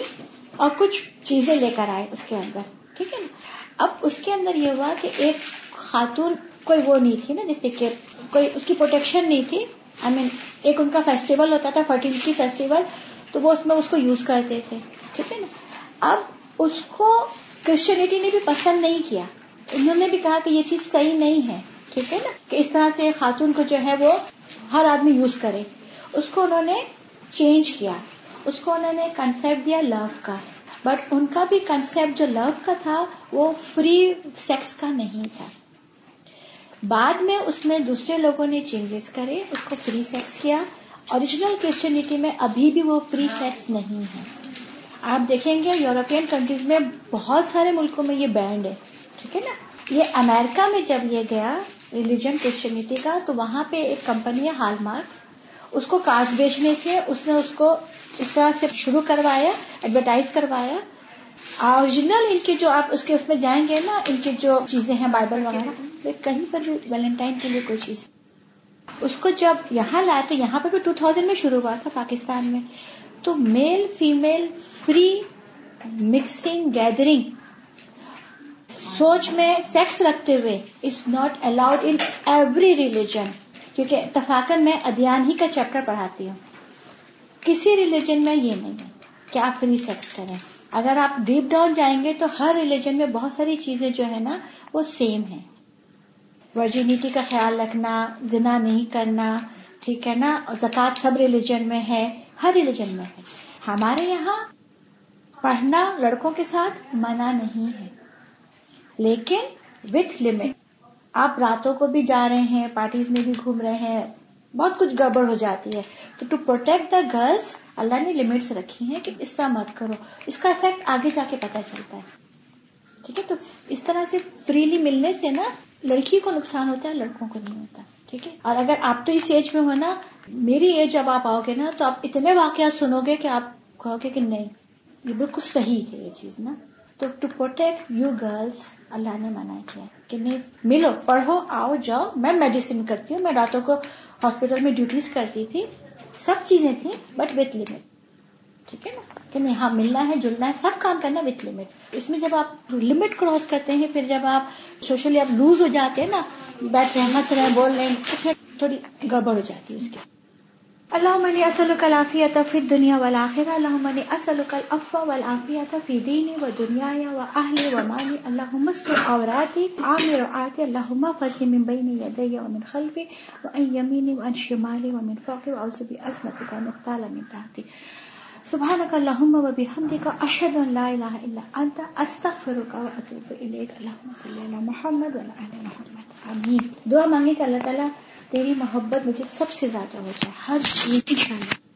اور کچھ چیزیں لے کر آئے اس کے اندر. ٹھیک ہے نا، اب اس کے اندر یہ ہوا کہ ایک خاتون کوئی وہ نہیں تھی نا، جیسے کہ کوئی اس کی پروٹیکشن نہیں تھی. آئی مین ایک ان کا فیسٹیول ہوتا تھا فرٹیلٹی فیسٹیول، تو وہ اس میں اس کو یوز کرتے تھے. ٹھیک ہے نا، اب اس کو کرسچینٹی نے بھی پسند نہیں کیا، انہوں نے بھی کہا کہ یہ چیز صحیح نہیں ہے. ٹھیک ہے نا، کہ اس طرح سے خاتون کو جو ہے وہ ہر آدمی یوز کرے. اس کو انہوں نے چینج کیا، اس کو انہوں نے کنسیپٹ دیا لو کا. بٹ ان کا بھی کنسیپٹ جو لو کا تھا وہ فری سیکس کا نہیں تھا. بعد میں اس میں دوسرے لوگوں نے چینجز کرے، اس کو فری سیکس کیا. اوریجنل کرسچینٹی میں ابھی بھی وہ فری سیکس نہیں ہے. آپ دیکھیں گے یورپین کنٹریز میں بہت سارے ملکوں میں یہ بینڈ ہے. ٹھیک ہے نا، یہ امریکہ میں جب یہ گیا ریلیجن کرسچینٹی کا، تو وہاں پہ ایک کمپنی ہے ہال مارک، اس کو کارڈ بیچنے تھے. اس نے اس کو اس طرح سے شروع کروایا، ایڈورٹائز کروایا. اوریجنل ان کے جو آپ اس کے اس میں جائیں گے نا، ان کی جو چیزیں ہیں بائبل وغیرہ، کہیں پر بھی ویلنٹائن کے لیے کوئی چیز. اس کو جب یہاں لائے تو یہاں پہ بھی ٹو تھاؤزینڈ میں شروع ہوا تھا پاکستان میں. تو male female free mixing gathering سوچ میں سیکس رکھتے ہوئے is not allowed in every religion. کیونکہ اتفاقاً میں ادیان ہی کا چیپٹر پڑھاتی ہوں، کسی ریلیجن میں یہ نہیں ہے کہ آپ فری سیکس کریں. اگر آپ ڈیپ ڈاؤن جائیں گے تو ہر ریلیجن میں بہت ساری چیزیں جو ہے نا وہ سیم ہیں. ورجینٹی کا خیال رکھنا، زنا نہیں کرنا، ٹھیک ہے نا، اور زکوٰۃ سب ریلیجن میں ہے، ہر ریلیجن میں ہے. ہمارے یہاں پڑھنا لڑکوں کے ساتھ منع نہیں ہے، لیکن وتھ لمٹ. آپ راتوں کو بھی جا رہے ہیں، پارٹیز میں بھی گھوم رہے ہیں، بہت کچھ گڑبڑ ہو جاتی ہے. تو ٹو پروٹیکٹ دا گرلز اللہ نے لمٹس رکھی ہیں کہ اس طرح مت کرو، اس کا افیکٹ آگے جا کے پتا چلتا ہے. ٹھیک ہے، تو اس طرح سے فریلی ملنے سے نا لڑکی کو نقصان ہوتا ہے، لڑکوں کو نہیں ہوتا. ٹھیک ہے، اور اگر آپ تو اس ایج میں ہو نا، میری ایج جب آپ آؤ گے نا، تو آپ اتنے واقعات سنو گے کہ آپ کہو گے کہ نہیں، یہ بالکل صحیح ہے یہ چیز نا. تو ٹو پروٹیکٹ یو گرلز اللہ نے منع کیا کہ نہیں، ملو، پڑھو، آؤ جاؤ. میں میڈیسن کرتی ہوں، میں راتوں کو ہاسپٹل میں ڈیوٹیز کرتی تھی، سب چیزیں تھیں بٹ وتھ لمٹ. ٹھیک ہے نا، کہ نہیں، ہاں ملنا ہے، جلنا ہے، سب کام کرنا وتھ لمٹ. اس میں جب آپ لمٹ کراس کرتے ہیں، پھر جب آپ سوشلی آپ لوز ہو جاتے ہیں نا، بیٹھ رہے مت رہے بول رہے ہیں، تو پھر تھوڑی گڑبڑ ہو جاتی ہے اس کی. اللہم انی اسألک العافیۃ فی الدنیا والآخرہ، اللہم انی اسألک العفو والعافیۃ فی دینی و دنیای و اہلی و مالی، اللہم استر عوراتی عن رعاتی، اللہم احفظنی من بین یدی و من خلفی و عن یمینی و عن شمالی و من فوقی، واعوذ بعصمتک ان اغتال من تحتی. سبحانک اللہم و بحمدک، اشہد ان لا الہ الا انت، استغفرک و اتوب الیک. اللہم صلی علی محمد و علی آل محمد، آمین. دعا مانگے کہ اللہ تعالیٰ تیری محبت مجھے سب سے زیادہ ہو جائے، ہر چیز انشاءاللہ.